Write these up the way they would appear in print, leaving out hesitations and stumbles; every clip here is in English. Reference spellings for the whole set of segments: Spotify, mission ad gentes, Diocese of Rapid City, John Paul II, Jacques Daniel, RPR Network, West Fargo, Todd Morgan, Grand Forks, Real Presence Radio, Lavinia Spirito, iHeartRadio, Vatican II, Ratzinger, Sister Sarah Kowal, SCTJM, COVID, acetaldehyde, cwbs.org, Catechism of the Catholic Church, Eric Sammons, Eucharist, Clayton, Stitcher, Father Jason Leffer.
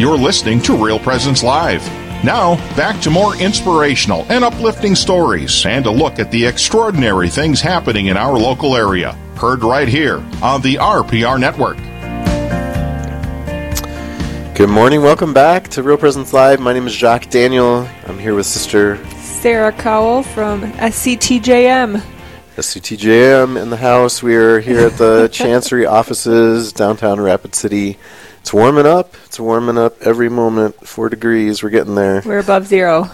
You're listening to Real Presence Live. Now, back to more inspirational and uplifting stories and a look at the extraordinary things happening in our local area. Heard right here on the RPR Network. Good morning. Welcome back to Real Presence Live. My name is Jacques Daniel. I'm here with Sister Sarah Kowal from SCTJM. SCTJM in the house. We are here at the Chancery offices, downtown Rapid City. It's warming up. It's warming up every moment. 4 degrees. We're getting there. We're above zero.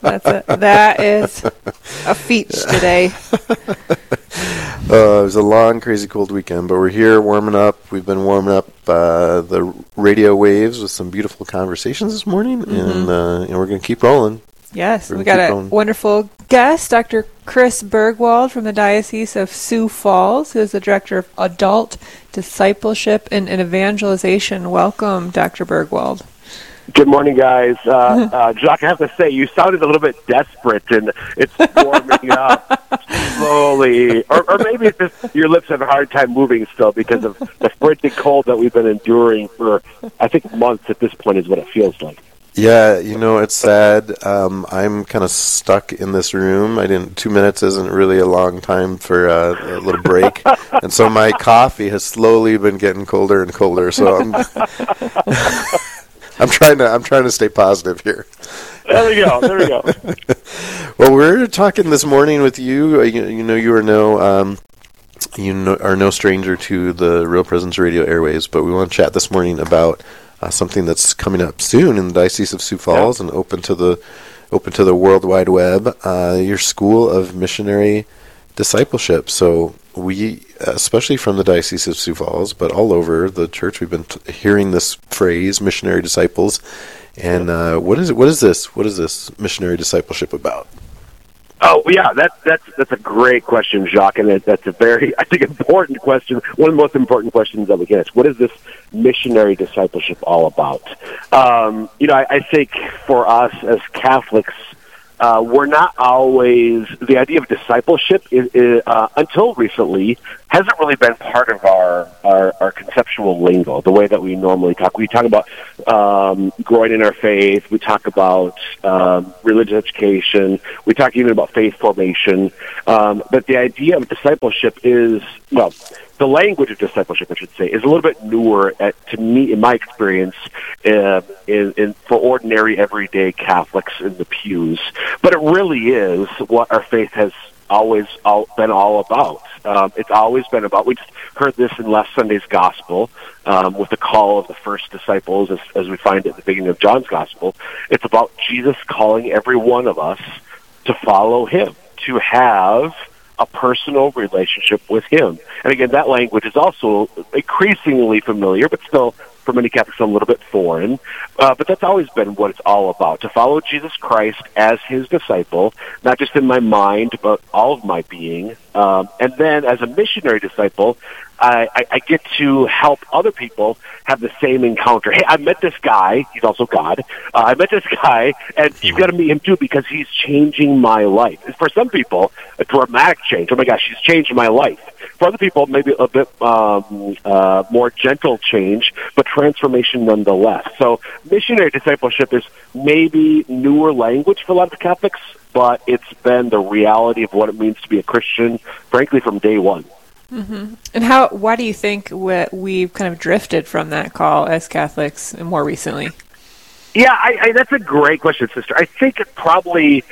That's it. That is a feat today. It was a long, crazy cold weekend, but we're here warming up. We've been warming up the radio waves with some beautiful conversations this morning, and we're going to keep rolling. Yes, we got a wonderful guest, Dr. Chris Burgwald from the Diocese of Sioux Falls, who is the Director of Adult Discipleship and Evangelization. Welcome, Dr. Burgwald. Good morning, guys. Jacques, I have to say, you sounded a little bit desperate, and it's warming up slowly. Or maybe it's just your lips have a hard time moving still because of the frigid cold that we've been enduring for, I think, months at this point is what it feels like. Yeah, you know, it's sad. I'm kind of stuck in this room. 2 minutes isn't really a long time for a little break. And so my coffee has slowly been getting colder and colder. So I'm trying to stay positive here. There we go. Well, we're talking this morning with you. You are no stranger to the Real Presence Radio Airways, but we want to chat this morning about something that's coming up soon in the Diocese of Sioux Falls and open to the World Wide Web. Your School of Missionary Discipleship. So we, especially from the Diocese of Sioux Falls, but all over the church, we've been hearing this phrase, missionary disciples. And what is this missionary discipleship about? Oh yeah, that's a great question, Jacques, and that's a very, I think, important question. One of the most important questions that we get is, what is this missionary discipleship all about? I think for us as Catholics, we're not always, the idea of discipleship is until recently hasn't really been part of our conceptual lingo, the way that we normally talk. We talk about growing in our faith. We talk about religious education. We talk even about faith formation. But the idea of discipleship is, well, the language of discipleship, I should say, is a little bit newer to me, in my experience, for ordinary, everyday Catholics in the pews. But it really is what our faith has been all about. It's always been about. We just heard this in last Sunday's Gospel with the call of the first disciples, as we find at the beginning of John's Gospel. It's about Jesus calling every one of us to follow him, to have a personal relationship with him. And again, that language is also increasingly familiar, but still, for many Catholics, a little bit foreign. But that's always been what it's all about, to follow Jesus Christ as his disciple, not just in my mind, but all of my being. And then as a missionary disciple, I get to help other people have the same encounter. Hey, I met this guy. He's also God. I met this guy, and you've got to meet him too because he's changing my life. And for some people, a dramatic change. Oh my gosh, he's changed my life. For other people, maybe a bit more gentle change, but transformation nonetheless. So missionary discipleship is maybe newer language for a lot of Catholics, but it's been the reality of what it means to be a Christian, frankly, from day one. Mm-hmm. And why do you think we've kind of drifted from that call as Catholics more recently? Yeah, that's a great question, Sister. I think it probably,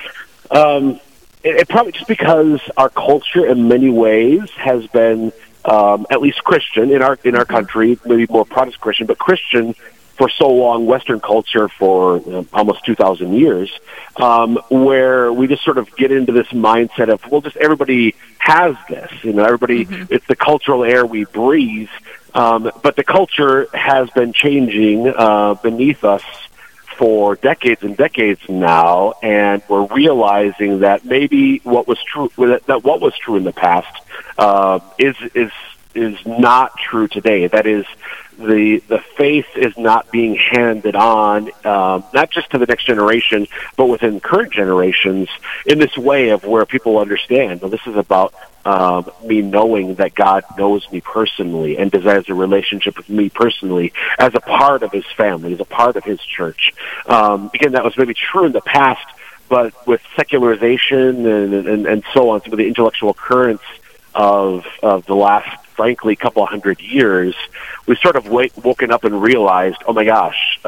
just because our culture in many ways has been at least Christian in our country, maybe more Protestant Christian, but Christian for so long, Western culture for almost 2,000 years, where we just sort of get into this mindset of, well, just everybody has this, everybody, it's the cultural air we breathe, but the culture has been changing beneath us for decades and decades now, and we're realizing that maybe what was true in the past is not true today. That is, the faith is not being handed on, not just to the next generation, but within current generations in this way of where people understand, well, this is about me knowing that God knows me personally and desires a relationship with me personally as a part of his family, as a part of his church. Again, that was maybe true in the past, but with secularization and so on, some of the intellectual currents of the last, frankly, couple hundred years, we've sort of woken up and realized, oh my gosh,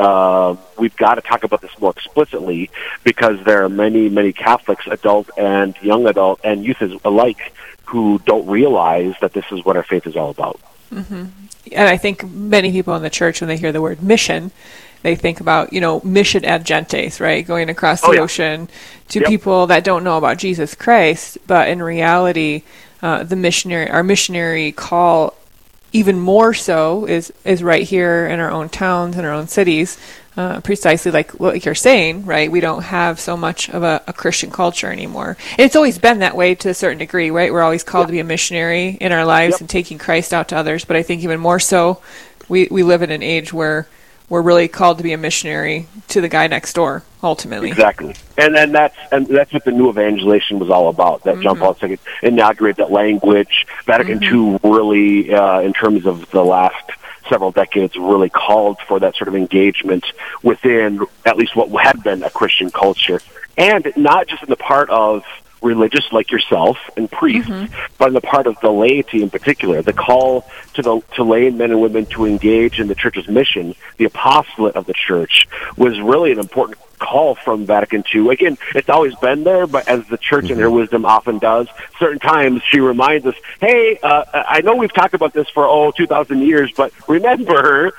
we've got to talk about this more explicitly, because there are many, many Catholics, adult and young adult and youth alike, who don't realize that this is what our faith is all about. Mm-hmm. And I think many people in the church, when they hear the word mission, they think about, you know, mission ad gentes, right? Going across the ocean to people that don't know about Jesus Christ. But in reality, our missionary call, even more so, is right here in our own towns and our own cities. Precisely like you're saying, right? We don't have so much of a Christian culture anymore. And it's always been that way to a certain degree, right? We're always called to be a missionary in our lives and taking Christ out to others. But I think even more so, we live in an age where we're really called to be a missionary to the guy next door, ultimately. Exactly. And that's what the new evangelization was all about, that John Paul II inaugurated that language. Vatican II really, in terms of the last several decades, really called for that sort of engagement within at least what had been a Christian culture. And not just in the part of religious like yourself and priests, but on the part of the laity in particular, the call to lay men and women to engage in the Church's mission, the apostolate of the Church, was really an important call from Vatican II. Again, it's always been there, but as the Church in her wisdom often does, certain times she reminds us, hey, I know we've talked about this for 2,000 years, but remember,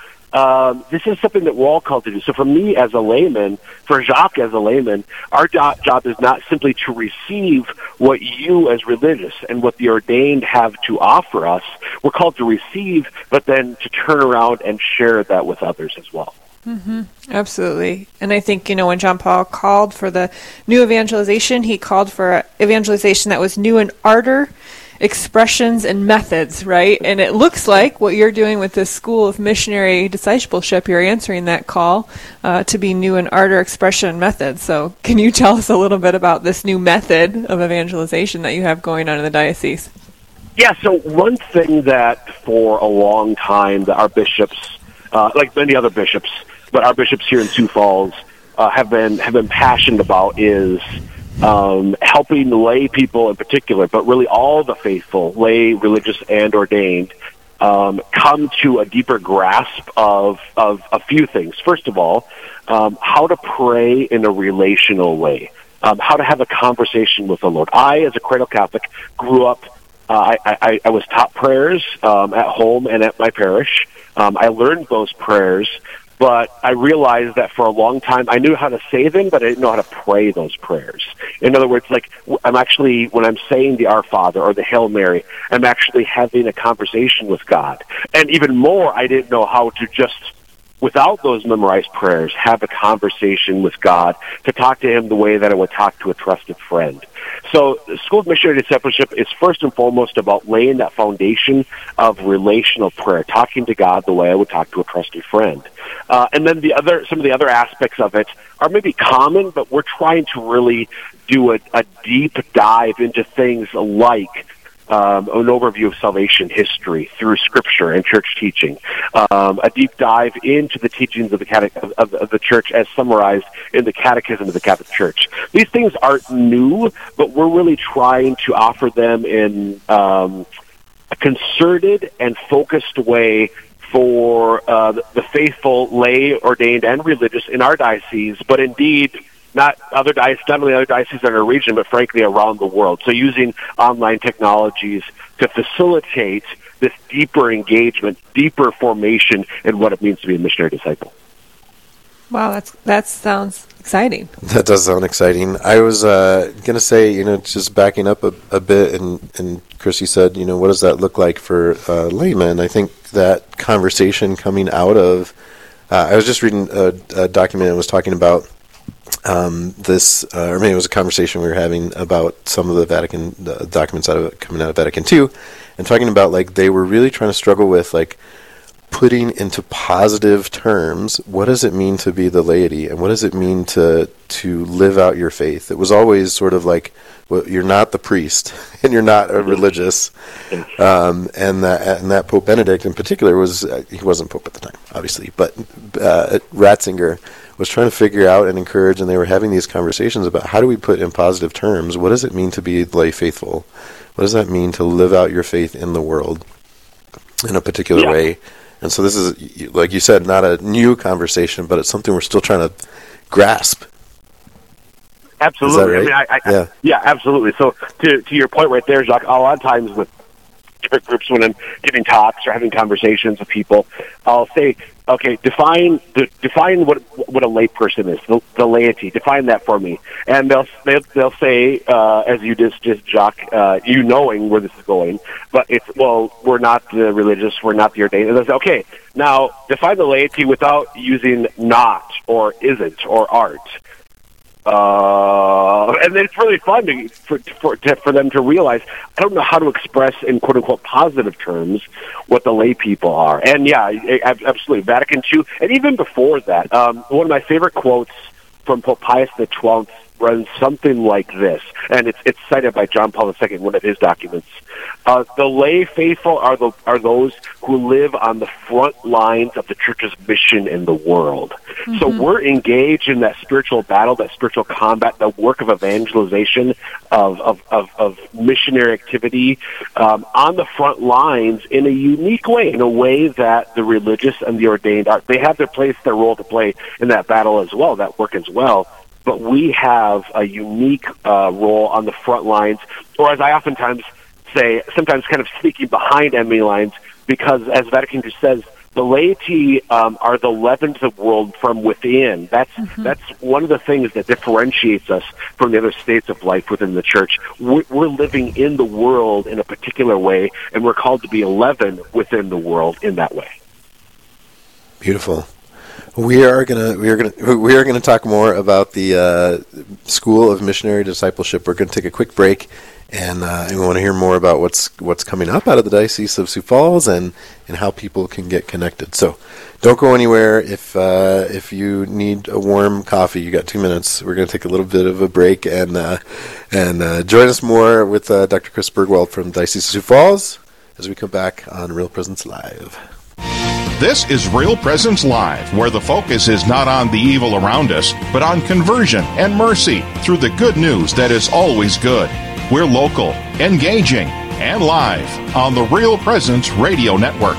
this is something that we're all called to do. So for me as a layman, for Jacques as a layman, our job is not simply to receive what you as religious and what the ordained have to offer us. We're called to receive, but then to turn around and share that with others as well. Mm-hmm. Absolutely. And I think, you know, when John Paul called for the new evangelization, he called for evangelization that was new in ardor, expressions, and methods, right? And it looks like what you're doing with this School of Missionary Discipleship, you're answering that call to be new in ardor, expression, and methods. So can you tell us a little bit about this new method of evangelization that you have going on in the diocese? Yeah, so one thing that for a long time that our bishops, like many other bishops, but our bishops here in Sioux Falls have been passionate about is helping lay people in particular, but really all the faithful, lay, religious, and ordained, come to a deeper grasp of a few things. First of all, how to pray in a relational way, how to have a conversation with the Lord. I, as a cradle Catholic, grew up, I was taught prayers at home and at my parish. I learned those prayers, but I realized that for a long time, I knew how to say them, but I didn't know how to pray those prayers. In other words, like, I'm actually, when I'm saying the Our Father or the Hail Mary, I'm actually having a conversation with God. And even more, I didn't know how to just, without those memorized prayers, have a conversation with God, to talk to Him the way that I would talk to a trusted friend. So the School of Missionary Discipleship is first and foremost about laying that foundation of relational prayer, talking to God the way I would talk to a trusted friend. And then some of the other aspects of it are maybe common, but we're trying to really do a deep dive into things like an overview of salvation history through Scripture and church teaching, a deep dive into the teachings of the Church as summarized in the Catechism of the Catholic Church. These things aren't new, but we're really trying to offer them in a concerted and focused way for the faithful, lay, ordained, and religious in our diocese, but indeed not only other dioceses in our region, but frankly around the world. So using online technologies to facilitate this deeper engagement, deeper formation in what it means to be a missionary disciple. Wow, that sounds exciting. That does sound exciting. I was going to say, you know, just backing up a bit, and Chris, you said, you know, what does that look like for laymen? I think that conversation coming out of, I was just reading a document that was talking about this, or maybe it was a conversation we were having about some of the Vatican documents coming out of Vatican II, and talking about, like, they were really trying to struggle with, like, putting into positive terms, what does it mean to be the laity, and what does it mean to live out your faith? It was always sort of like, well, you're not the priest, and you're not a religious, and that Pope Benedict in particular was, he wasn't Pope at the time, obviously, but Ratzinger was trying to figure out and encourage, and they were having these conversations about how do we put in positive terms, what does it mean to be lay faithful? What does that mean to live out your faith in the world in a particular way? And so this is, like you said, not a new conversation, but it's something we're still trying to grasp. Absolutely. Is that right? I mean, yeah, absolutely. So to your point right there, Jacques, a lot of times with different groups when I'm giving talks or having conversations with people, I'll say, okay, define what a lay person is, the laity. Define that for me. And they'll say, as you just Jacques, you knowing where this is going, but it's, well, we're not the religious, we're not the ordained. And they'll say, okay, now define the laity without using not or isn't or aren't. And it's really fun for them to realize, I don't know how to express in quote-unquote positive terms what the lay people are. And yeah, absolutely, Vatican II, and even before that, one of my favorite quotes from Pope Pius XII runs something like this, and it's cited by John Paul II in one of his documents. The lay faithful are those who live on the front lines of the Church's mission in the world. Mm-hmm. So we're engaged in that spiritual battle, that spiritual combat, that work of evangelization, of missionary activity on the front lines in a unique way, in a way that the religious and the ordained are. They have their place, their role to play in that battle as well, that work as well. But we have a unique role on the front lines, or as I oftentimes say, sometimes kind of sneaking behind enemy lines, because as Vatican II says, the laity are the leavens of the world from within. That's one of the things that differentiates us from the other states of life within the Church. We're living in the world in a particular way, and we're called to be a leaven within the world in that way. Beautiful. We are gonna talk more about the School of Missionary Discipleship. We're gonna take a quick break, and we want to hear more about what's coming up out of the Diocese of Sioux Falls and how people can get connected. So, don't go anywhere. If you need a warm coffee, you got 2 minutes. We're gonna take a little bit of a break and join us more with Dr. Chris Burgwald from Diocese of Sioux Falls as we come back on Real Presence Live. This is Real Presence Live, where the focus is not on the evil around us, but on conversion and mercy through the good news that is always good. We're local, engaging, and live on the Real Presence Radio Network.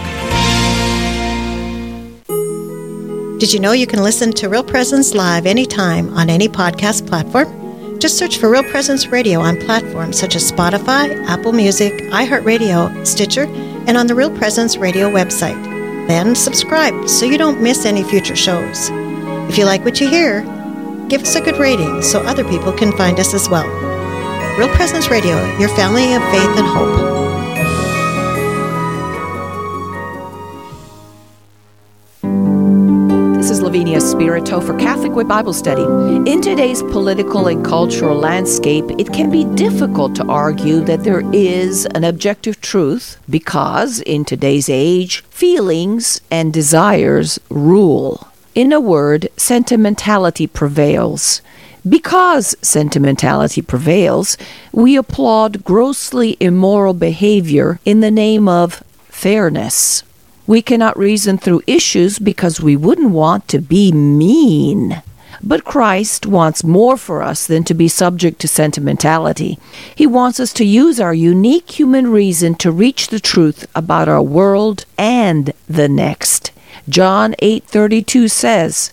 Did you know you can listen to Real Presence Live anytime on any podcast platform? Just search for Real Presence Radio on platforms such as Spotify, Apple Music, iHeartRadio, Stitcher, and on the Real Presence Radio website. Then subscribe so you don't miss any future shows. If you like what you hear, give us a good rating so other people can find us as well. Real Presence Radio, your family of faith and hope. This is Lavinia Spirito for Catholic Way Bible Study. In today's political and cultural landscape, it can be difficult to argue that there is an objective truth because, in today's age, feelings and desires rule. In a word, sentimentality prevails. Because sentimentality prevails, we applaud grossly immoral behavior in the name of fairness. We cannot reason through issues because we wouldn't want to be mean. But Christ wants more for us than to be subject to sentimentality. He wants us to use our unique human reason to reach the truth about our world and the next. John 8:32 says,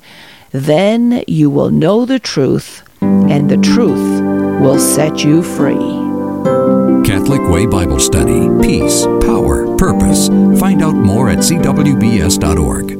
"Then you will know the truth, and the truth will set you free." Catholic Way Bible Study. Peace, power, purpose. Find out more at cwbs.org.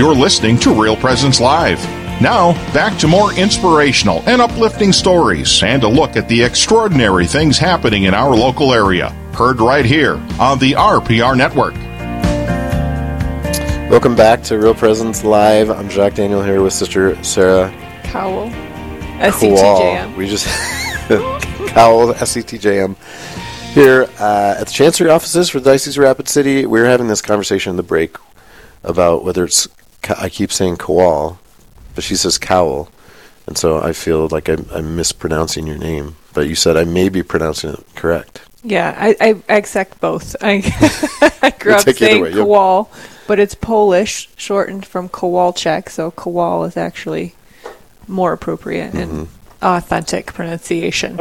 You're listening to Real Presence Live. Now, back to more inspirational and uplifting stories and a look at the extraordinary things happening in our local area. Heard right here on the RPR Network. Welcome back to Real Presence Live. I'm Jacques Daniel here with Sister Sarah Kowal. SCTJM. We just... Kowal, SCTJM. Here at the Chancery offices for Diocese of Rapid City. We were having this conversation in the break about whether it's... I keep saying Kowal, but she says Kowal, and so I feel like I'm mispronouncing your name. But you said I may be pronouncing it correct. Yeah, I accept both. I grew up saying Kowal, but it's Polish, shortened from Kowalczyk, so Kowal is actually more appropriate and authentic pronunciation.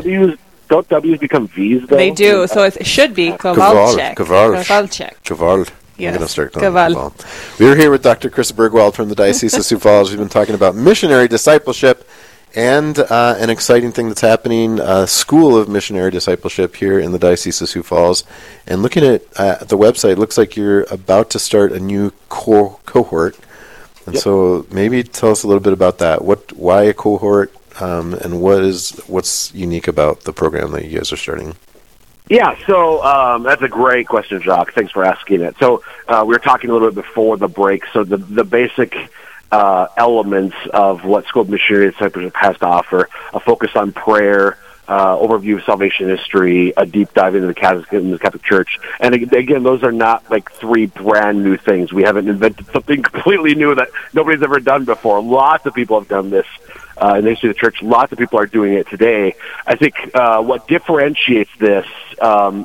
Don't W's become V's, though? They do, so it should be Kowalczyk. Kowalczyk. Yes. I'm going to start calling Kowal. We are here with Dr. Chris Burgwald from the Diocese of Sioux Falls. We've been talking about missionary discipleship and an exciting thing that's happening, School of Missionary Discipleship here in the Diocese of Sioux Falls. And looking at the website, it looks like you're about to start a new cohort. And so maybe tell us a little bit about that. Why a cohort, and what's unique about the program that you guys are starting? Yeah, so that's a great question, Jacques. Thanks for asking it. So we were talking a little bit before the break. So the basic elements of what School of Missionary Discipleship has to offer, a focus on prayer, overview of salvation history, a deep dive into the Catechism of the Catholic Church. And again, those are not like three brand new things. We haven't invented something completely new that nobody's ever done before. Lots of people have done this. In the history of the church, lots of people are doing it today. I think what differentiates this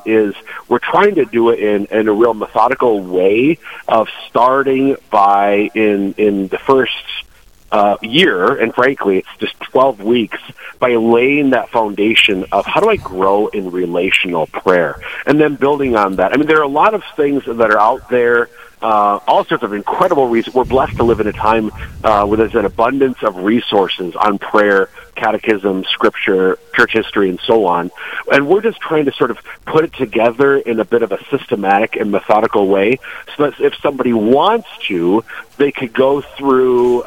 is we're trying to do it in a real methodical way of starting by in the first year, and frankly, it's just 12 weeks, by laying that foundation of how do I grow in relational prayer, and then building on that. I mean, there are a lot of things that are out there. All sorts of incredible reasons. We're blessed to live in a time where there's an abundance of resources on prayer, catechism, scripture, church history, and so on. And we're just trying to sort of put it together in a bit of a systematic and methodical way so that if somebody wants to, they could go through,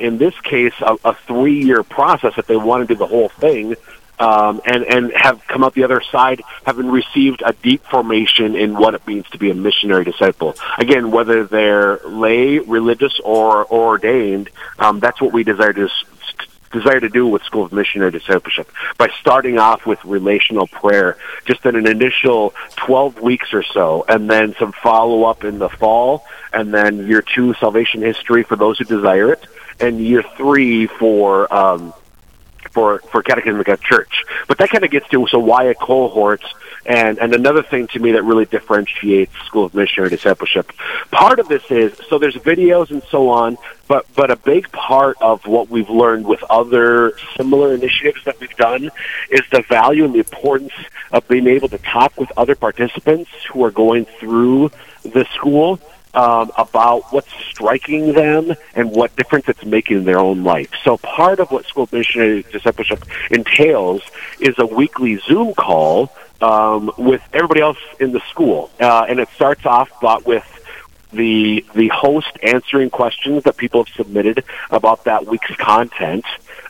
in this case, a 3-year process if they want to do the whole thing. And have come out the other side having received a deep formation in what it means to be a missionary disciple. Again, whether they're lay, religious, or ordained, that's what we desire to do with School of Missionary Discipleship, by starting off with relational prayer just in an initial 12 weeks or so, and then some follow-up in the fall, and then year 2, salvation history for those who desire it, and year 3 for Catechism of the Church. But that kind of gets to, so why a cohort? And another thing to me that really differentiates School of Missionary Discipleship. Part of this is, so there's videos and so on, but a big part of what we've learned with other similar initiatives that we've done is the value and the importance of being able to talk with other participants who are going through the school about what's striking them and what difference it's making in their own life. So part of what School of Missionary Discipleship entails is a weekly Zoom call with everybody else in the school. And it starts off with the host answering questions that people have submitted about that week's content,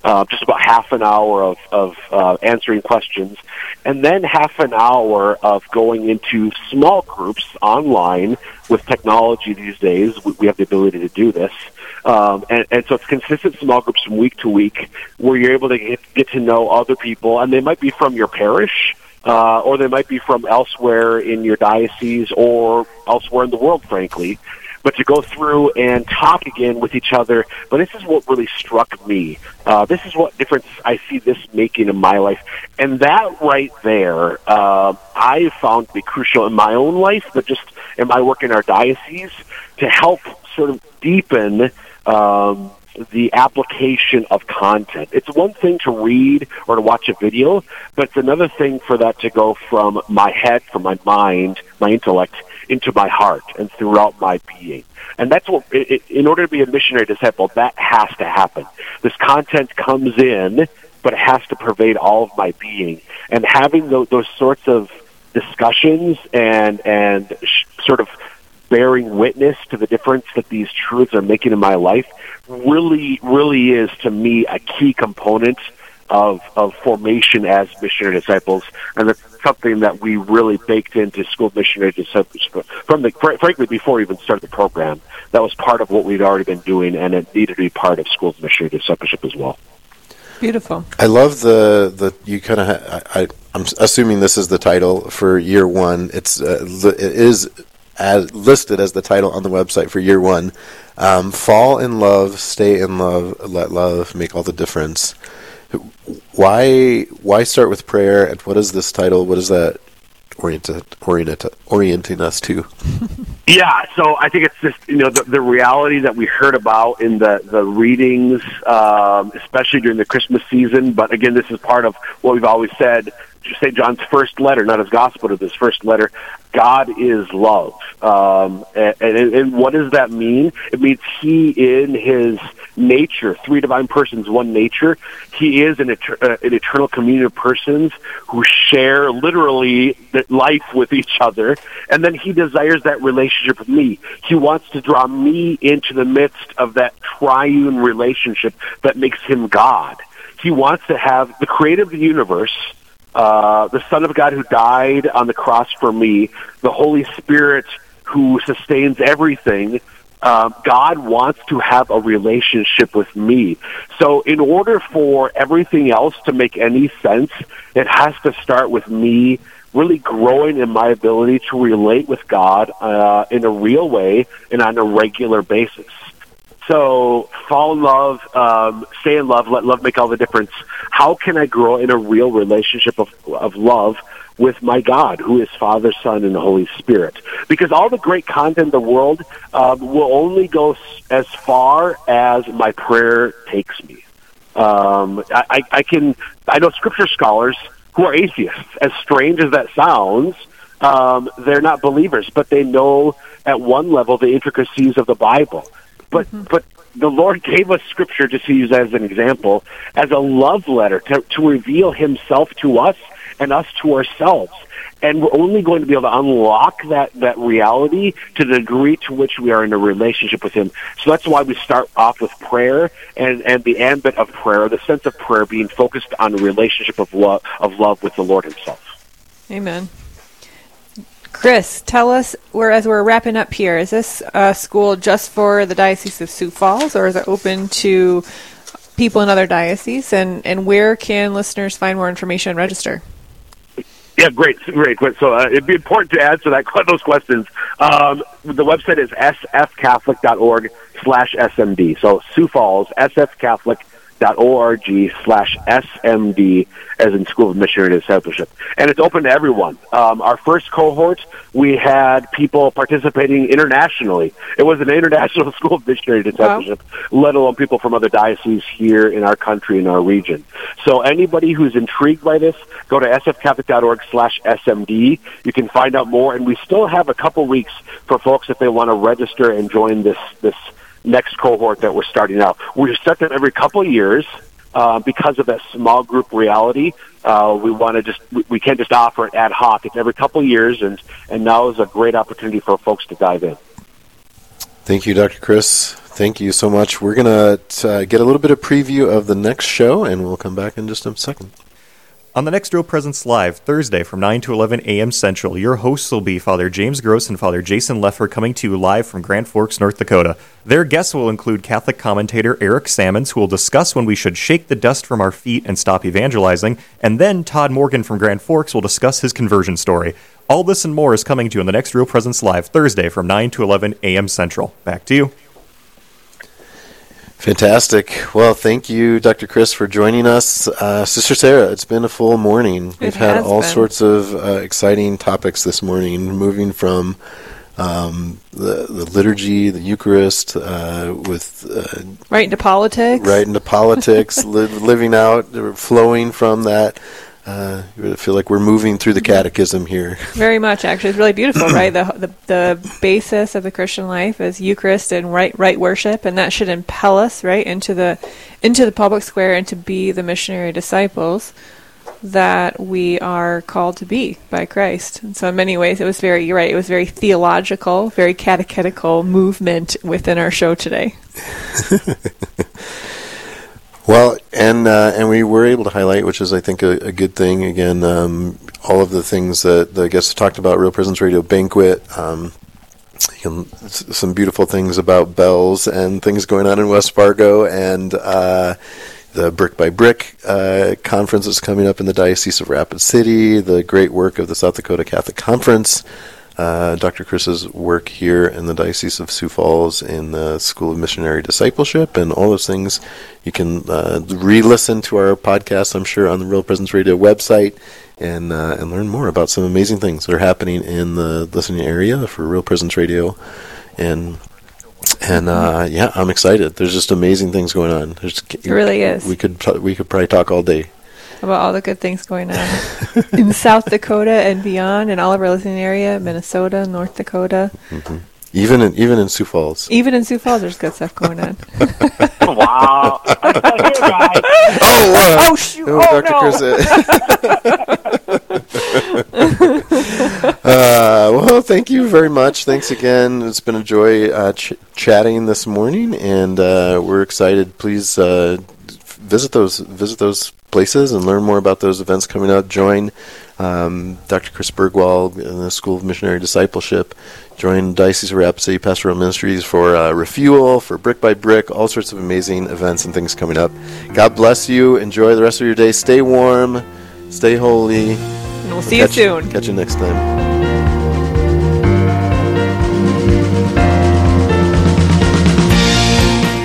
just about half an hour of answering questions, and then half an hour of going into small groups online. With technology these days, we have the ability to do this. And so it's consistent small groups from week to week where you're able to get to know other people, and they might be from your parish, or they might be from elsewhere in your diocese or elsewhere in the world, frankly. But to go through and talk again with each other, but this is what really struck me. This is what difference I see this making in my life. And that right there, I found to be crucial in my own life, but just in my work in our diocese, to help sort of deepen the application of content. It's one thing to read or to watch a video, but it's another thing for that to go from my head, from my mind, my intellect, into my heart and throughout my being. And that's what, in order to be a missionary disciple, that has to happen. This content comes in, but it has to pervade all of my being. And having those sorts of discussions and sort of bearing witness to the difference that these truths are making in my life really, really is, to me, a key component of formation as missionary disciples, and that's something that we really baked into School of Missionary Discipleship from the frankly before we even started the program. That was part of what we'd already been doing, and it needed to be part of School of Missionary Discipleship as well. Beautiful. I love the you kind of. I'm assuming this is the title for year one. It is as listed as the title on the website for year one. Fall in love, stay in love, let love make all the difference. Why start with prayer? And what is this title? What is that orienting us to? Yeah, so I think it's just, you know, the reality that we heard about in the readings, especially during the Christmas season. But again, this is part of what we've always said. St. John's first letter, not his gospel, but his first letter, God is love. And what does that mean? It means he, in his nature, three divine persons, one nature, he is an eternal communion of persons who share literally life with each other, and then he desires that relationship with me. He wants to draw me into the midst of that triune relationship that makes him God. He wants to have the creator of the universe, the Son of God who died on the cross for me, the Holy Spirit who sustains everything. God wants to have a relationship with me. So in order for everything else to make any sense, it has to start with me really growing in my ability to relate with God in a real way and on a regular basis. So fall in love, stay in love, let love make all the difference. How can I grow in a real relationship of love with my God, who is Father, Son, and the Holy Spirit? Because all the great content in the world will only go as far as my prayer takes me. I know Scripture scholars who are atheists. As strange as that sounds, they're not believers, but they know at one level the intricacies of the Bible. But the Lord gave us Scripture, just to use as an example, as a love letter to reveal himself to us and us to ourselves. And we're only going to be able to unlock that reality to the degree to which we are in a relationship with him. So that's why we start off with prayer and the ambit of prayer, the sense of prayer being focused on a relationship of love with the Lord himself. Amen. Chris, tell us, as we're wrapping up here, is this a school just for the Diocese of Sioux Falls, or is it open to people in other dioceses? And where can listeners find more information and register? Yeah, great. So it'd be important to answer those questions. The website is sfcatholic.org/SMD. So Sioux Falls, sfcatholic.org/SMD, as in School of Missionary Discipleship. And it's open to everyone. Our first cohort, we had people participating internationally. It was an international School of Missionary Discipleship, wow. Let alone people from other dioceses here in our country, in our region. So anybody who's intrigued by this, go to sfcatholic.org/SMD. You can find out more, and we still have a couple weeks for folks if they want to register and join this next cohort that we're starting out. We set them every couple of years because of that small group reality. We can't just offer it ad hoc. It's every couple of years, and now is a great opportunity for folks to dive in. Thank you, Dr. Chris. Thank you so much. We're going to get a little bit of preview of the next show, and we'll come back in just a second. On the next Real Presence Live, Thursday from 9 to 11 a.m. Central, your hosts will be Father James Gross and Father Jason Leffer, coming to you live from Grand Forks, North Dakota. Their guests will include Catholic commentator Eric Sammons, who will discuss when we should shake the dust from our feet and stop evangelizing, and then Todd Morgan from Grand Forks will discuss his conversion story. All this and more is coming to you on the next Real Presence Live, Thursday from 9 to 11 a.m. Central. Back to you. Fantastic. Well, thank you, Dr. Chris, for joining us. Sister Sarah, it's been a full morning. We've had all sorts of exciting topics this morning, moving from the liturgy, the Eucharist, right into politics. Right into politics, living out, flowing from that. I feel like we're moving through the catechism here. Very much, actually. It's really beautiful, right? The basis of the Christian life is Eucharist and right worship, and that should impel us, right, into the public square and to be the missionary disciples. that we are called to be by Christ. And so in many ways, it was very, you're right, it was very theological, very catechetical movement within our show today. Well, and we were able to highlight, which is, I think, a good thing, again, all of the things that the guests talked about, Real Presence Radio Banquet, some beautiful things about bells and things going on in West Fargo, and the Brick by Brick conference is coming up in the Diocese of Rapid City, the great work of the South Dakota Catholic Conference, Dr. Chris's work here in the Diocese of Sioux Falls in the School of Missionary Discipleship, and all those things. You can re-listen to our podcast, I'm sure, on the Real Presence Radio website, and learn more about some amazing things that are happening in the listening area for Real Presence Radio. And yeah, I'm excited. There's just amazing things going on. It really is. We could probably talk all day about all the good things going on in South Dakota and beyond, and all of our listening area, Minnesota, North Dakota. Mm-hmm. Even in Sioux Falls. Even in Sioux Falls, there's good stuff going on. Wow. Oh, shoot. Oh, Dr. No. Chris. Well, thank you very much. Thanks again. It's been a joy chatting this morning, and we're excited. Please visit those places and learn more about those events coming up. Join Dr. Chris Burgwald in the School of Missionary Discipleship. Join Diocese of Rapid City Pastoral Ministries for Refuel, for Brick by Brick, all sorts of amazing events and things coming up. God bless you. Enjoy the rest of your day. Stay warm. Stay holy. And we'll see you soon. Catch you next time.